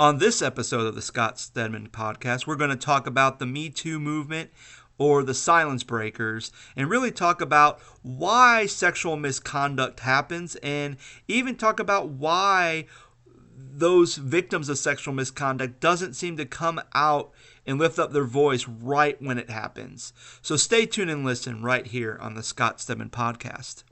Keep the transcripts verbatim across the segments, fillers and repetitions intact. On this episode of the Scott Stedman podcast, we're going to talk about the Me Too movement or the Silence Breakers and really talk about why sexual misconduct happens and even talk about why those victims of sexual misconduct doesn't seem to come out and lift up their voice right when it happens. So stay tuned and listen right here on the Scott Stedman podcast.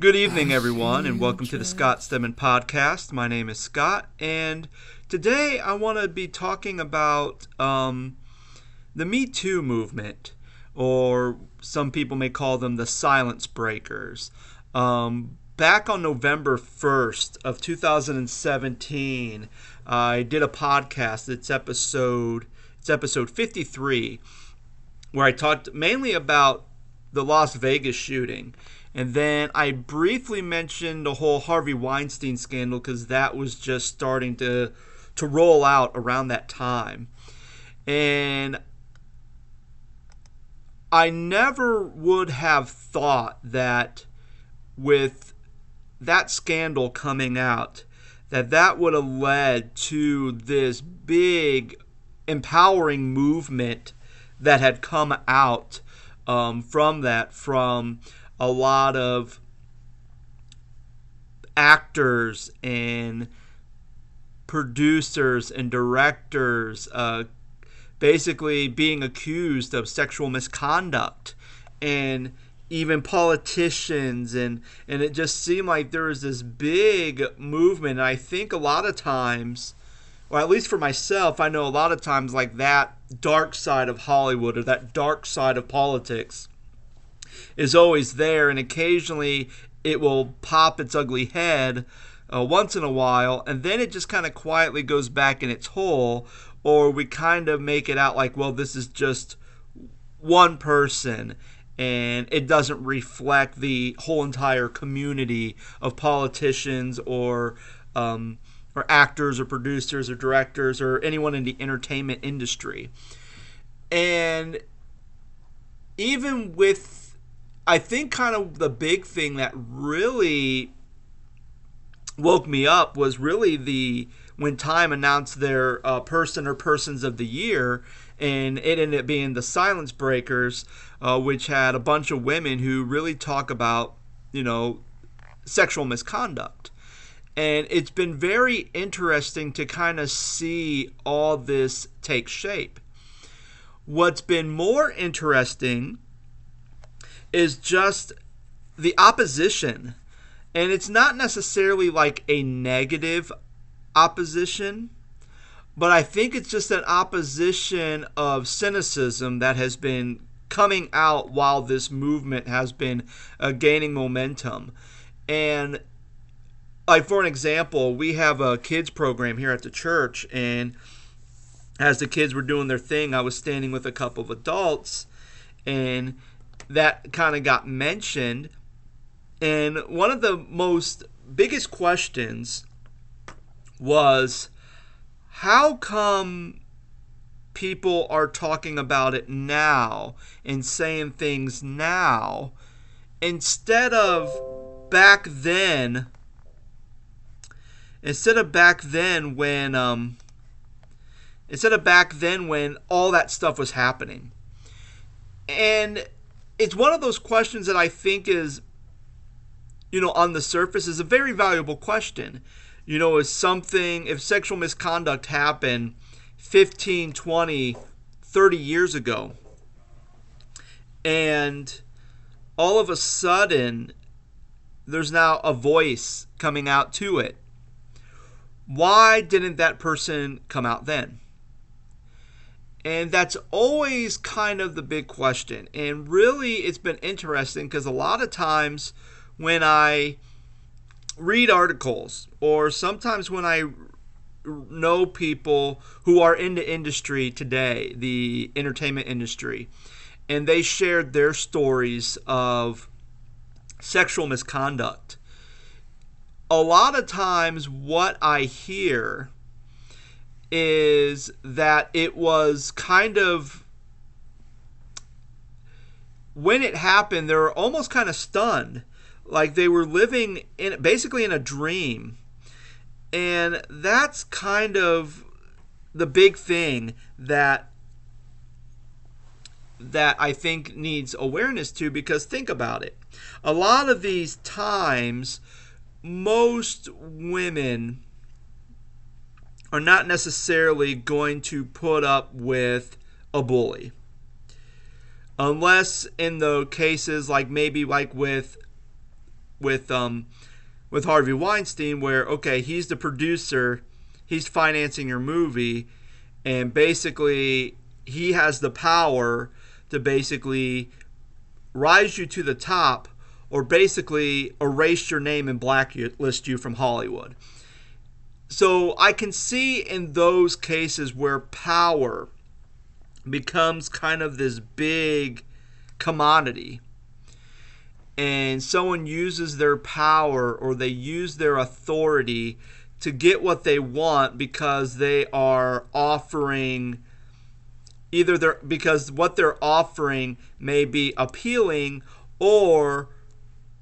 Good evening, everyone, and welcome to the Scott Stedman podcast. My name is Scott, and today I want to be talking about um, the Me Too movement, or some people may call them the Silence Breakers. Um, back on November first of two thousand seventeen, I did a podcast. It's episode it's episode fifty-three, where I talked mainly about the Las Vegas shooting. And then I briefly mentioned the whole Harvey Weinstein scandal because that was just starting to to roll out around that time. And I never would have thought that with that scandal coming out, that that would have led to this big empowering movement that had come out um, from that, from... a lot of actors and producers and directors uh, basically being accused of sexual misconduct, and even politicians, and, and it just seemed like there was this big movement. And I think a lot of times, or at least for myself, I know a lot of times like that dark side of Hollywood or that dark side of politics is always there, and occasionally it will pop its ugly head uh, once in a while, and then it just kind of quietly goes back in its hole, or we kind of make it out like, well, this is just one person and it doesn't reflect the whole entire community of politicians or um, or actors or producers or directors or anyone in the entertainment industry. And even with, I think, kind of the big thing that really woke me up was really the when Time announced their uh, person or persons of the year, and it ended up being the Silence Breakers, uh, which had a bunch of women who really talk about, you know, sexual misconduct. And it's been very interesting to kind of see all this take shape. What's been more interesting is just the opposition. And it's not necessarily like a negative opposition, but I think it's just an opposition of cynicism that has been coming out while this movement has been uh, gaining momentum. And like, for an example, we have a kids program here at the church, and as the kids were doing their thing, I was standing with a couple of adults, and that kind of got mentioned. And one of the most biggest questions was, how come people are talking about it now and saying things now instead of back then, instead of back then when um, instead of back then when all that stuff was happening? And it's one of those questions that I think is, you know, on the surface is a very valuable question. You know, is something, if sexual misconduct happened fifteen, twenty, thirty years ago, and all of a sudden there's now a voice coming out to it, why didn't that person come out then? And that's always kind of the big question. And really, it's been interesting because a lot of times when I read articles, or sometimes when I know people who are in the industry today, the entertainment industry, and they shared their stories of sexual misconduct a lot of times what I hear is that it was kind of, when it happened, they were almost kind of stunned. Like they were living in basically in a dream. And that's kind of the big thing that that I think needs awareness to, because think about it. A lot of these times, most women are not necessarily going to put up with a bully. Unless in the cases like maybe like with with um with Harvey Weinstein, where okay, he's the producer, he's financing your movie, and basically he has the power to basically rise you to the top or basically erase your name and blacklist you from Hollywood. So I can see in those cases where power becomes kind of this big commodity, and someone uses their power or they use their authority to get what they want, because they are offering either their, because what they're offering may be appealing, or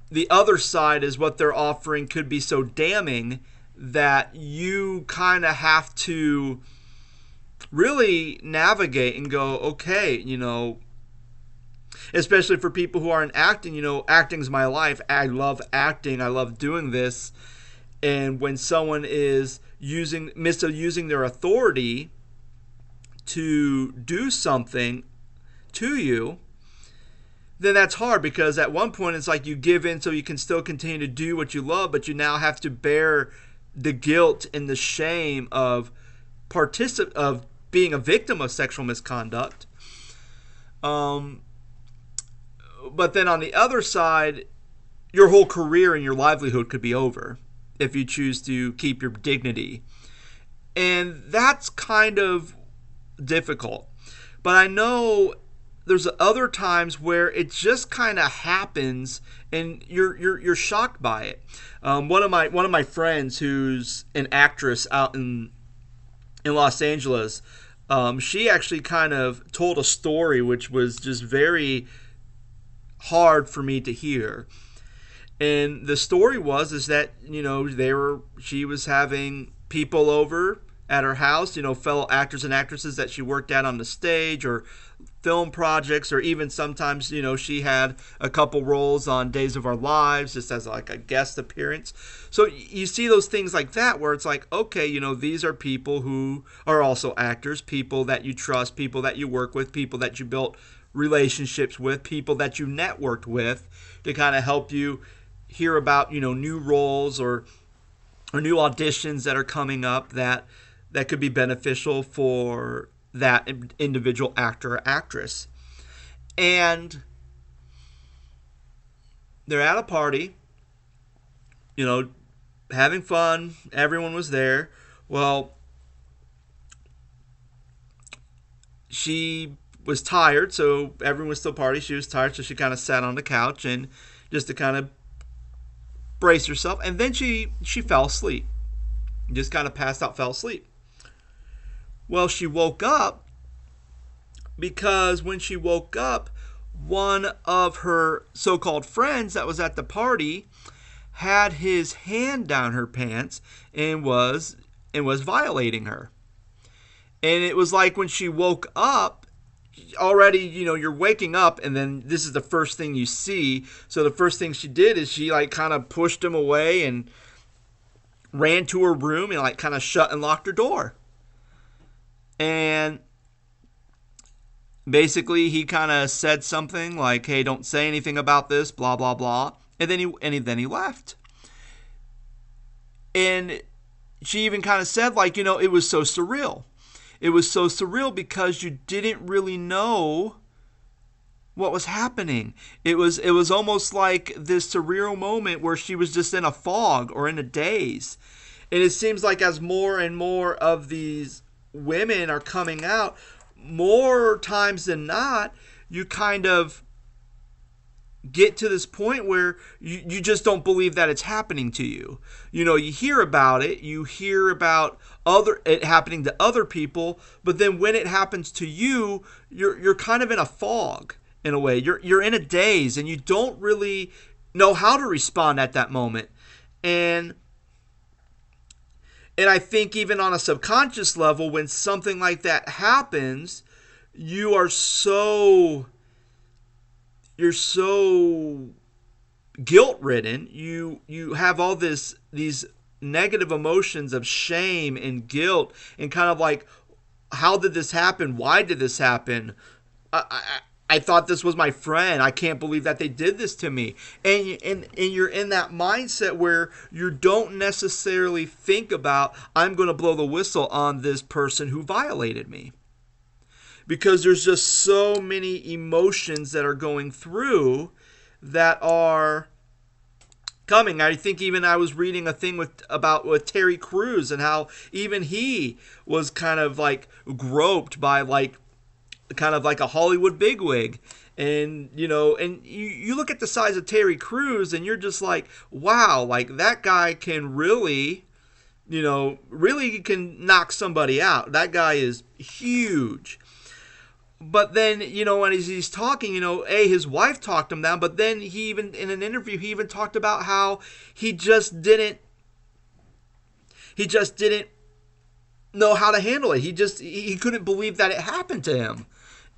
the other side is what they're offering could be so damning that you kind of have to really navigate and go, okay, you know, especially for people who are in acting, you know, acting's my life. I love acting. I love doing this. And when someone is using, misusing their authority to do something to you, then that's hard, because at one point it's like you give in so you can still continue to do what you love, but you now have to bear the guilt and the shame of particip- of being a victim of sexual misconduct. Um, but then on the other side, your whole career and your livelihood could be over if you choose to keep your dignity. And that's kind of difficult. But I know there's other times where it just kind of happens and you're you're you're shocked by it. Um, one of my one of my friends who's an actress out in in Los Angeles, um, she actually kind of told a story which was just very hard for me to hear. And the story was is that, you know, they were she was having people over at her house, you know, fellow actors and actresses that she worked at on the stage or film projects, or even sometimes, you know, she had a couple roles on Days of Our Lives just as like a guest appearance. So you see those things like that where it's like, okay, you know, these are people who are also actors, people that you trust, people that you work with, people that you built relationships with, people that you networked with to kind of help you hear about, you know, new roles or or new auditions that are coming up that that could be beneficial for that individual actor or actress. And they're at a party, you know, having fun. Everyone was there. Well, she was tired, so everyone was still partying. She was tired, so she kind of sat on the couch and just to kind of brace herself. And then she, she fell asleep. Just kind of passed out, fell asleep. Well, she woke up, because when she woke up, one of her so-called friends that was at the party had his hand down her pants and was and was violating her. And it was like when she woke up, already, you know, you're waking up and then this is the first thing you see. So the first thing she did is she like kind of pushed him away and ran to her room and like kind of shut and locked her door. And basically he kind of said something like, hey, don't say anything about this, blah, blah, blah. And then he, and then he left. And she even kind of said, like, you know, it was so surreal. It was so surreal because you didn't really know what was happening. It was, it was almost like this surreal moment where she was just in a fog or in a daze. And it seems like as more and more of these women are coming out, more times than not, you kind of get to this point where you, you just don't believe that it's happening to you. You know, you hear about it, you hear about other it happening to other people, but then when it happens to you, you're you're kind of in a fog in a way. You're you're in a daze and you don't really know how to respond at that moment. And and I think even on a subconscious level, when something like that happens, you are so you're so guilt-ridden. You you have all this these negative emotions of shame and guilt and kind of like, how did this happen? Why did this happen? I I, I thought this was my friend. I can't believe that they did this to me. And, and, and you're in that mindset where you don't necessarily think about, I'm going to blow the whistle on this person who violated me. Because there's just so many emotions that are going through that are coming. I think even I was reading a thing with about with Terry Crews and how even he was kind of like groped by like kind of like a Hollywood bigwig. And, you know, and you, you look at the size of Terry Crews and you're just like, wow, like that guy can really, you know, really can knock somebody out. That guy is huge. But then, you know, when he's talking, you know, A, his wife talked him down, but then he even, in an interview, he even talked about how he just didn't, he just didn't know how to handle it. He just, he couldn't believe that it happened to him.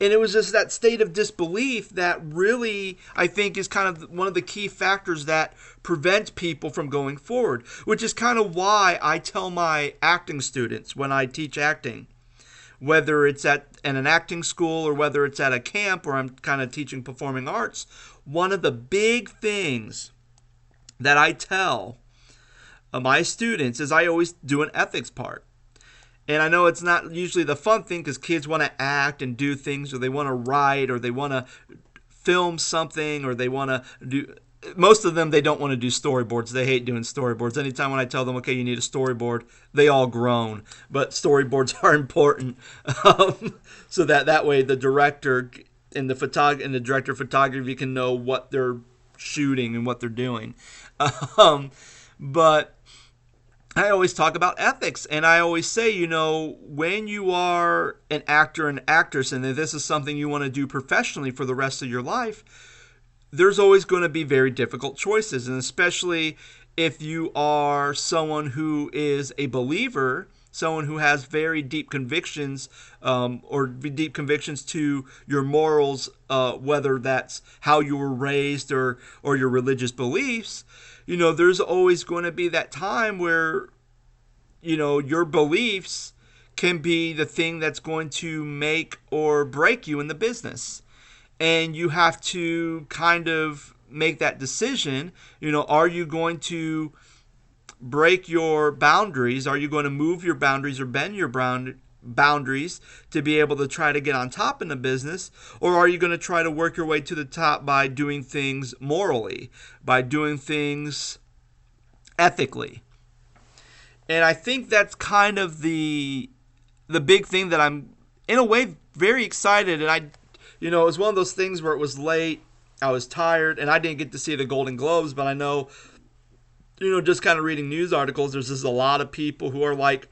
And it was just that state of disbelief that really, I think, is kind of one of the key factors that prevents people from going forward, which is kind of why I tell my acting students when I teach acting, whether it's at in an acting school or whether it's at a camp where I'm kind of teaching performing arts, one of the big things that I tell my students is I always do an ethics part. And I know it's not usually the fun thing because kids want to act and do things, or they want to write, or they want to film something, or they want to do... Most of them, they don't want to do storyboards. They hate doing storyboards. Anytime when I tell them, okay, you need a storyboard, they all groan. But storyboards are important, um, so that that way the director and the photog- and the director of photography can know what they're shooting and what they're doing. Um, but I always talk about ethics, and I always say, you know, when you are an actor and actress, and this is something you want to do professionally for the rest of your life, there's always going to be very difficult choices. And especially if you are someone who is a believer, someone who has very deep convictions um, or deep convictions to your morals, uh, whether that's how you were raised or, or your religious beliefs, you know, there's always going to be that time where, you know, your beliefs can be the thing that's going to make or break you in the business. And you have to kind of make that decision. You know, are you going to break your boundaries? Are you going to move your boundaries or bend your brown boundaries to be able to try to get on top in the business? Or are you going to try to work your way to the top by doing things morally, by doing things ethically? And I think that's kind of the the big thing that I'm, in a way, very excited. And I You know, it was one of those things where it was late, I was tired, and I didn't get to see the Golden Globes, but I know, you know, just kind of reading news articles, there's just a lot of people who are like,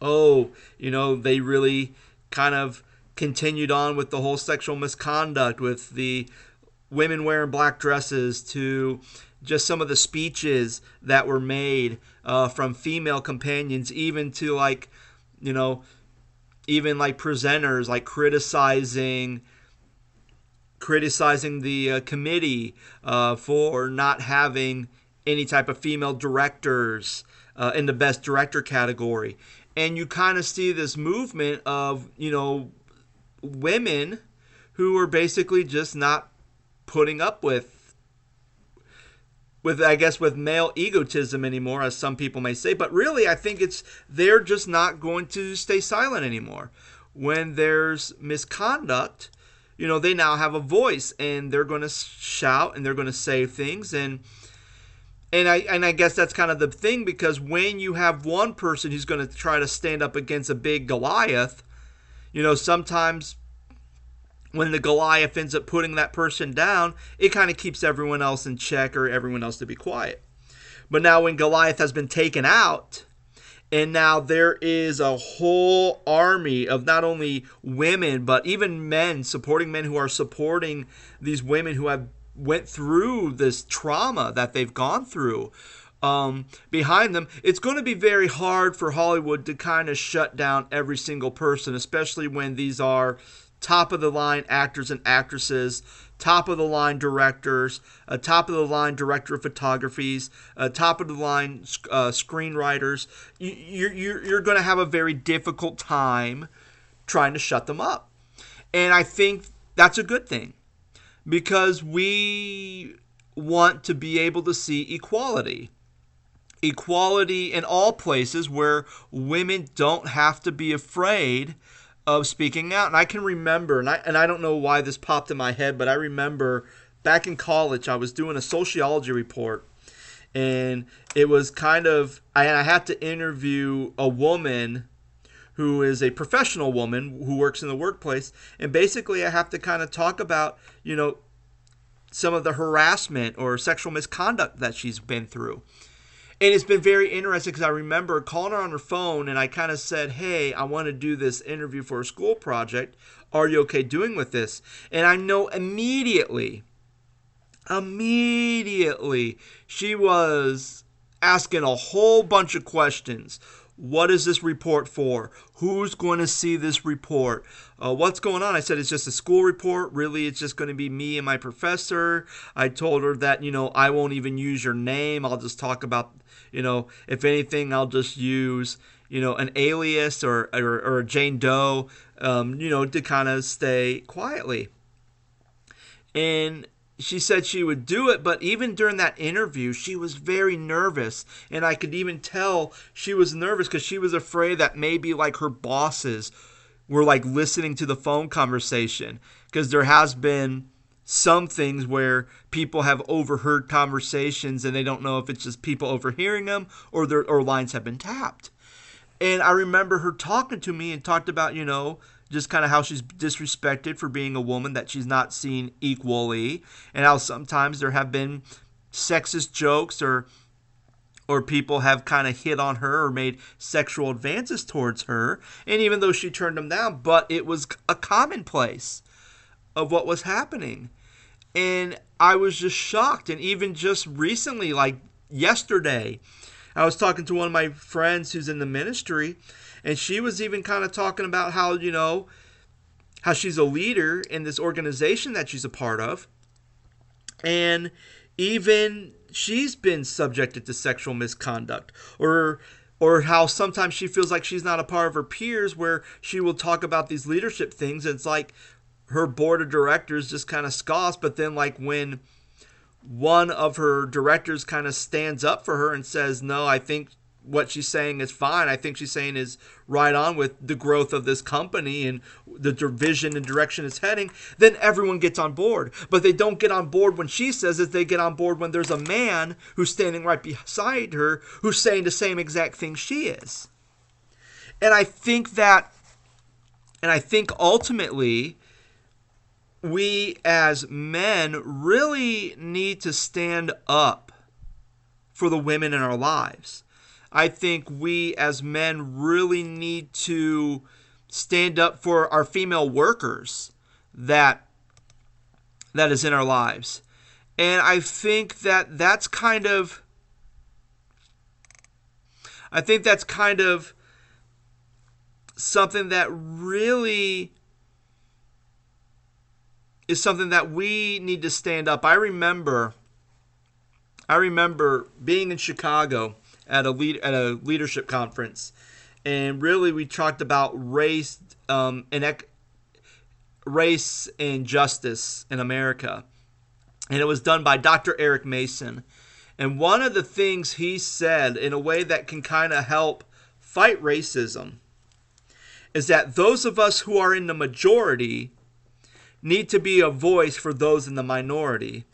oh, you know, they really kind of continued on with the whole sexual misconduct, with the women wearing black dresses, to just some of the speeches that were made uh, from female companions, even to like, you know, even like presenters, like criticizing, criticizing the uh, committee uh, for not having any type of female directors uh, in the best director category. And you kind of see this movement of, you know, women who are basically just not putting up with, with I guess, with male egotism anymore, as some people may say. But really, I think it's they're just not going to stay silent anymore. When there's misconduct, you know, they now have a voice, and they're going to shout, and they're going to say things. And and I and I guess that's kind of the thing, because when you have one person who's going to try to stand up against a big Goliath, you know, sometimes when the Goliath ends up putting that person down, it kind of keeps everyone else in check, or everyone else to be quiet. But now when Goliath has been taken out, and now there is a whole army of not only women, but even men, supporting men who are supporting these women who have went through this trauma that they've gone through um, behind them. It's going to be very hard for Hollywood to kind of shut down every single person, especially when these are top-of-the-line actors and actresses, top-of-the-line directors, a top-of-the-line director of photographies, a top-of-the-line uh, screenwriters. You, you're, you're going to have a very difficult time trying to shut them up. And I think that's a good thing, because we want to be able to see equality. Equality in all places where women don't have to be afraid of speaking out. And I can remember, and I and I don't know why this popped in my head, but I remember back in college, I was doing a sociology report, and it was kind of, I, I had to interview a woman who is a professional woman who works in the workplace, and basically I have to kind of talk about, you know, some of the harassment or sexual misconduct that she's been through. And it's been very interesting, because I remember calling her on her phone, and I kind of said, hey, I want to do this interview for a school project. Are you okay doing with this? And I know immediately, immediately, she was asking a whole bunch of questions. What is this report for? Who's going to see this report? Uh, what's going on? I said, it's just a school report. Really, it's just going to be me and my professor. I told her that, you know, I won't even use your name. I'll just talk about, you know, if anything, I'll just use, you know, an alias or or, or Jane Doe, um, you know, to kind of stay quietly. And she said she would do it, but even during that interview, she was very nervous. And I could even tell she was nervous, because she was afraid that maybe like her bosses were like listening to the phone conversation. Because there has been some things where people have overheard conversations, and they don't know if it's just people overhearing them, or their or lines have been tapped. And I remember her talking to me and talked about, you know, just kind of how she's disrespected for being a woman, that she's not seen equally, and how sometimes there have been sexist jokes or or people have kind of hit on her or made sexual advances towards her. And even though she turned them down, but it was a commonplace of what was happening. And I was just shocked. And even just recently, like yesterday, I was talking to one of my friends who's in the ministry, and she was even kind of talking about how, you know, how she's a leader in this organization that she's a part of. And even she's been subjected to sexual misconduct, or or how sometimes she feels like she's not a part of her peers, where she will talk about these leadership things. And it's like her board of directors just kind of scoffs. But then like when one of her directors kind of stands up for her and says, no, I think what she's saying is fine. I think she's saying is right on with the growth of this company and the vision and direction it's heading, then everyone gets on board. But they don't get on board when she says it. They get on board when there's a man who's standing right beside her who's saying the same exact thing she is. And I think that, and I think ultimately, we as men really need to stand up for the women in our lives. I think we as men really need to stand up for our female workers that that is in our lives. And I think that that's kind of, I think that's kind of something that really is something that we need to stand up. I remember, I remember being in Chicago at a lead, at a leadership conference, and really we talked about race um, and ec- race and justice in America, and it was done by Doctor Eric Mason. And one of the things he said in a way that can kind of help fight racism is that those of us who are in the majority need to be a voice for those in the minority.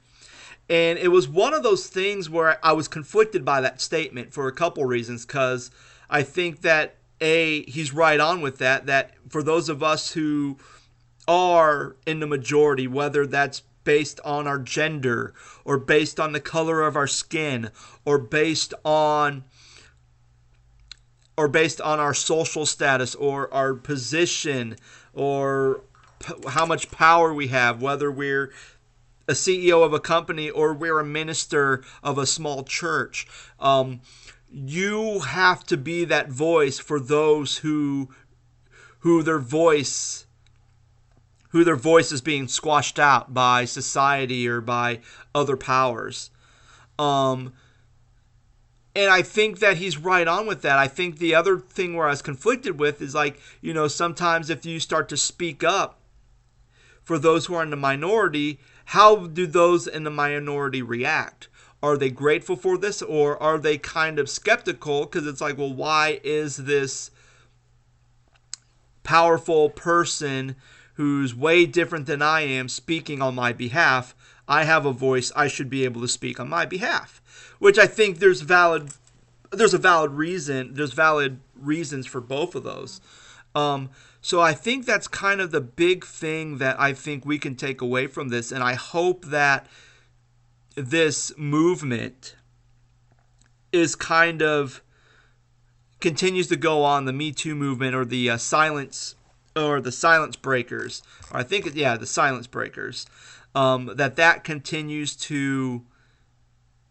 And it was one of those things where I was conflicted by that statement for a couple reasons, because I think that, A, he's right on with that, that for those of us who are in the majority, whether that's based on our gender or based on the color of our skin or based on or based on our social status or our position or p- how much power we have, whether we're a C E O of a company or we're a minister of a small church. Um, you have to be that voice for those who who their voice who their voice is being squashed out by society or by other powers. Um, and I think that he's right on with that. I think the other thing where I was conflicted with is, like, you know, sometimes if you start to speak up for those who are in the minority, how do those in the minority react? Are they grateful for this, or are they kind of skeptical? Because it's like, well, why is this powerful person who's way different than I am speaking on my behalf? I have a voice. I should be able to speak on my behalf, which I think there's valid. There's a valid reason. There's valid reasons for both of those. Um, so I think that's kind of the big thing that I think we can take away from this. And I hope that this movement is kind of continues to go on, the Me Too movement or the uh, silence or the Silence Breakers, or I think, yeah, the Silence Breakers, um, that that continues to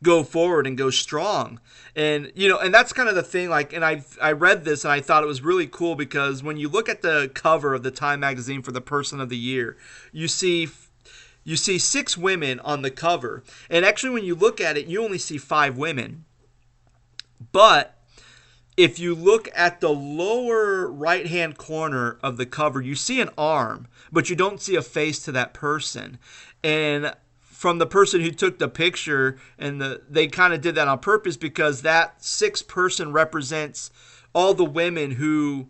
go forward and go strong. And, you know, and that's kind of the thing, like, and I I read this and I thought it was really cool, because when you look at the cover of the Time magazine for the Person of the Year, you see you see six women on the cover. And actually, when you look at it, you only see five women. But if you look at the lower right-hand corner of the cover, you see an arm, but you don't see a face to that person. And from the person who took the picture, and the, they kind of did that on purpose, because that sixth person represents all the women who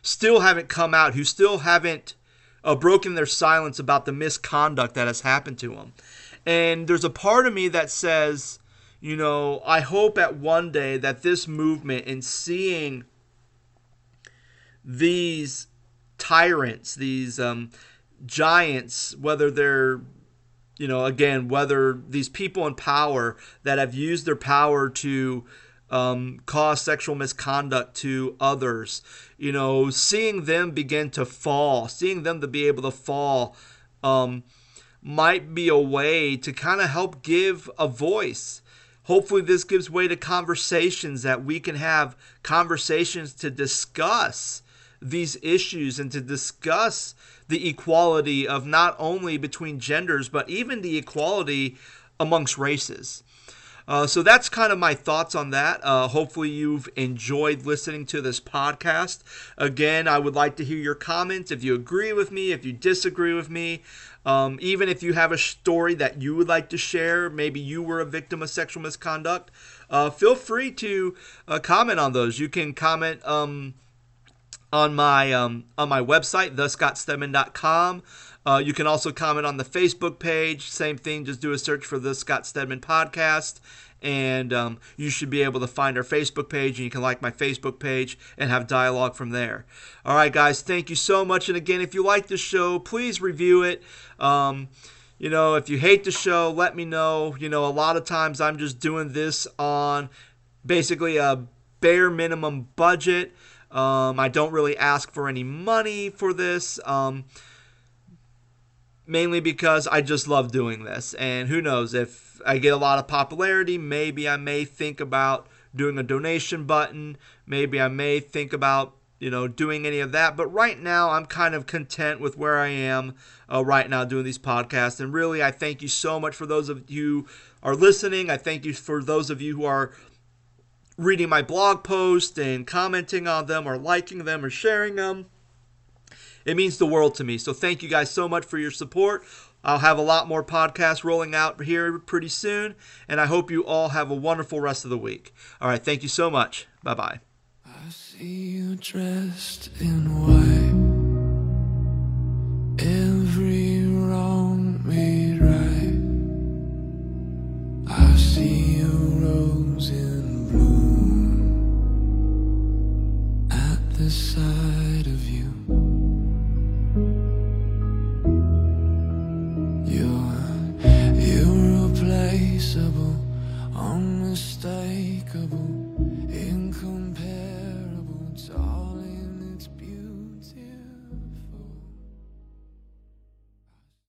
still haven't come out, who still haven't uh, broken their silence about the misconduct that has happened to them. And there's a part of me that says, you know, I hope at one day that this movement and seeing these tyrants, these um, giants, whether they're, you know, again, whether these people in power that have used their power to um, cause sexual misconduct to others, you know, seeing them begin to fall, seeing them to be able to fall um, might be a way to kind of help give a voice. Hopefully this gives way to conversations that we can have, conversations to discuss these issues and to discuss the equality of not only between genders, but even the equality amongst races. Uh, so that's kind of my thoughts on that. Uh, hopefully you've enjoyed listening to this podcast. Again, I would like to hear your comments. If you agree with me, if you disagree with me, um, even if you have a story that you would like to share, maybe you were a victim of sexual misconduct, uh, feel free to uh, comment on those. You can comment um, on my um, on my website, the scott stedman dot com. Uh, you can also comment on the Facebook page. Same thing, just do a search for the Scott Stedman Podcast, and um, you should be able to find our Facebook page, and you can like my Facebook page and have dialogue from there. All right, guys, thank you so much. And again, if you like the show, please review it. Um, you know, if you hate the show, let me know. You know, a lot of times I'm just doing this on basically a bare minimum budget. Um, I don't really ask for any money for this. Um, Mainly because I just love doing this. And who knows, if I get a lot of popularity, maybe I may think about doing a donation button. Maybe I may think about, you know, doing any of that. But right now, I'm kind of content with where I am uh, right now doing these podcasts. And really, I thank you so much for those of you who are listening. I thank you for those of you who are reading my blog posts and commenting on them or liking them or sharing them. It means the world to me. So thank you guys so much for your support. I'll have a lot more podcasts rolling out here pretty soon. And I hope you all have a wonderful rest of the week. All right. Thank you so much. Bye-bye. I see you dressed in white. Every wrong made right. I see you rose in blue.